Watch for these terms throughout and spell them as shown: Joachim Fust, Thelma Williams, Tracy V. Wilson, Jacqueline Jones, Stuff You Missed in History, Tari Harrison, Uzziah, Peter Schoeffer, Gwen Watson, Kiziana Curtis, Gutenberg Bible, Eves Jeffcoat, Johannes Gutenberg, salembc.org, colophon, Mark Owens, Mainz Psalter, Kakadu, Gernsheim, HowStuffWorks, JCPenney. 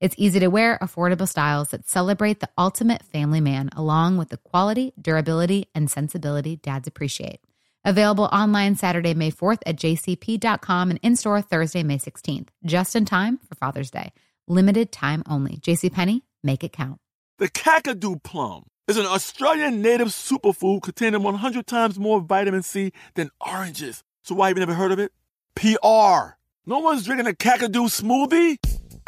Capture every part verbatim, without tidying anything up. It's easy to wear, affordable styles that celebrate the ultimate family man, along with the quality, durability, and sensibility dads appreciate. Available online Saturday, May fourth at J C P dot com and in-store Thursday, May sixteenth. Just in time for Father's Day. Limited time only. JCPenney, make it count. The Kakadu plum is an Australian native superfood containing one hundred times more vitamin C than oranges. So why have you never heard of it? P R. No one's drinking a Kakadu smoothie?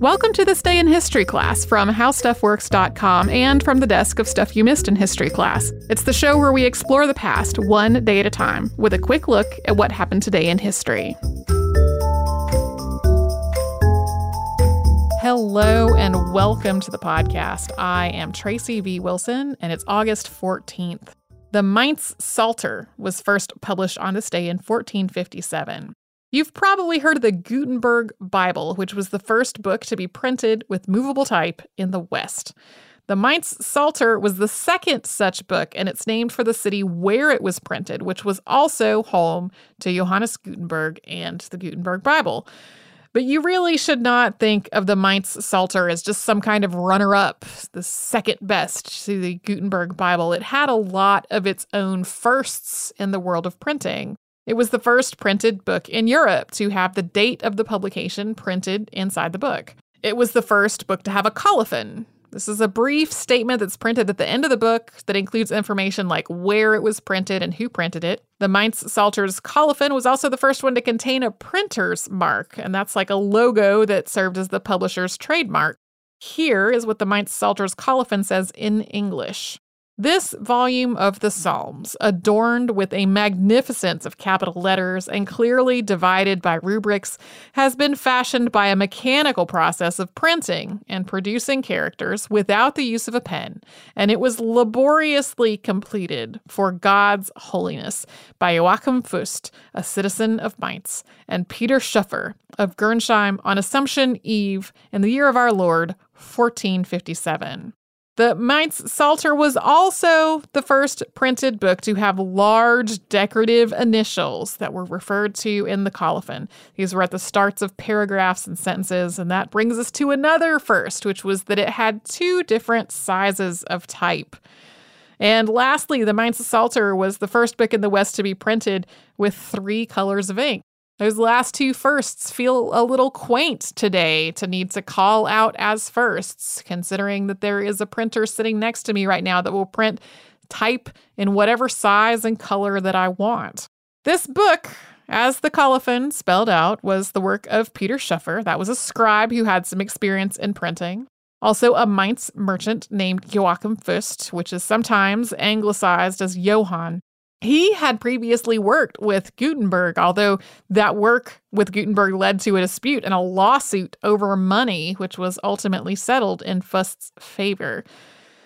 Welcome to This Day in History class from How Stuff Works dot com and from the desk of Stuff You Missed in History class. It's the show where we explore the past one day at a time with a quick look at what happened today in history. Hello and welcome to the podcast. I am Tracy V. Wilson, and it's August fourteenth. The Mainz Psalter was first published on this day in fourteen fifty-seven. You've probably heard of the Gutenberg Bible, which was the first book to be printed with movable type in the West. The Mainz Psalter was the second such book, and it's named for the city where it was printed, which was also home to Johannes Gutenberg and the Gutenberg Bible. But you really should not think of the Mainz Psalter as just some kind of runner-up, the second best to the Gutenberg Bible. It had a lot of its own firsts in the world of printing. It was the first printed book in Europe to have the date of the publication printed inside the book. It was the first book to have a colophon. This is a brief statement that's printed at the end of the book that includes information like where it was printed and who printed it. The Mainz Psalter's colophon was also the first one to contain a printer's mark, and that's like a logo that served as the publisher's trademark. Here is what the Mainz Psalter's colophon says in English. This volume of the Psalms, adorned with a magnificence of capital letters and clearly divided by rubrics, has been fashioned by a mechanical process of printing and producing characters without the use of a pen, and it was laboriously completed for God's holiness by Joachim Fust, a citizen of Mainz, and Peter Schoeffer of Gernsheim on Assumption Eve in the year of our Lord, fourteen fifty-seven. The Mainz Psalter was also the first printed book to have large decorative initials that were referred to in the colophon. These were at the starts of paragraphs and sentences, and that brings us to another first, which was that it had two different sizes of type. And lastly, the Mainz Psalter was the first book in the West to be printed with three colors of ink. Those last two firsts feel a little quaint today to need to call out as firsts, considering that there is a printer sitting next to me right now that will print type in whatever size and color that I want. This book, as the colophon spelled out, was the work of Peter Schoeffer. That was a scribe who had some experience in printing. Also a Mainz merchant named Joachim Fust, which is sometimes anglicized as Johann. He had previously worked with Gutenberg, although that work with Gutenberg led to a dispute and a lawsuit over money, which was ultimately settled in Fust's favor.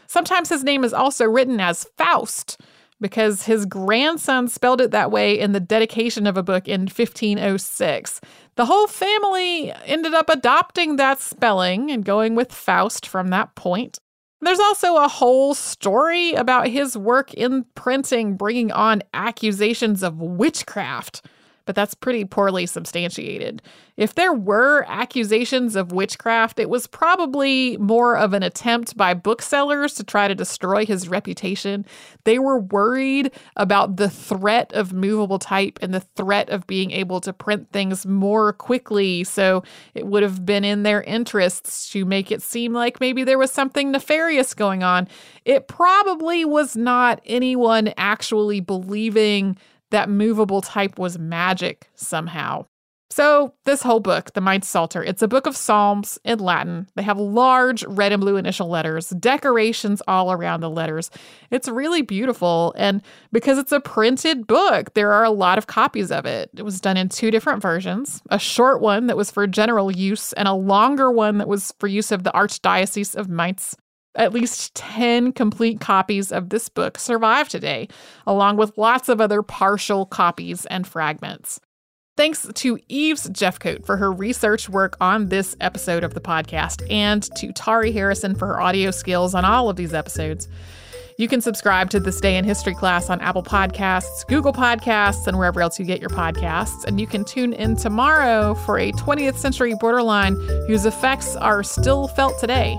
Sometimes his name is also written as Faust, because his grandson spelled it that way in the dedication of a book in fifteen oh six. The whole family ended up adopting that spelling and going with Faust from that point. There's also a whole story about his work in printing, bringing on accusations of witchcraft, but that's pretty poorly substantiated. If there were accusations of witchcraft, it was probably more of an attempt by booksellers to try to destroy his reputation. They were worried about the threat of movable type and the threat of being able to print things more quickly, so it would have been in their interests to make it seem like maybe there was something nefarious going on. It probably was not anyone actually believing that movable type was magic somehow. So this whole book, the Mainz Psalter, it's a book of psalms in Latin. They have large red and blue initial letters, decorations all around the letters. It's really beautiful. And because it's a printed book, there are a lot of copies of it. It was done in two different versions, a short one that was for general use and a longer one that was for use of the Archdiocese of Mainz. At least ten complete copies of this book survive today, along with lots of other partial copies and fragments. Thanks to Eves Jeffcoat for her research work on this episode of the podcast, and to Tari Harrison for her audio skills on all of these episodes. You can subscribe to This Day in History Class on Apple Podcasts, Google Podcasts, and wherever else you get your podcasts. And you can tune in tomorrow for a twentieth century borderline whose effects are still felt today.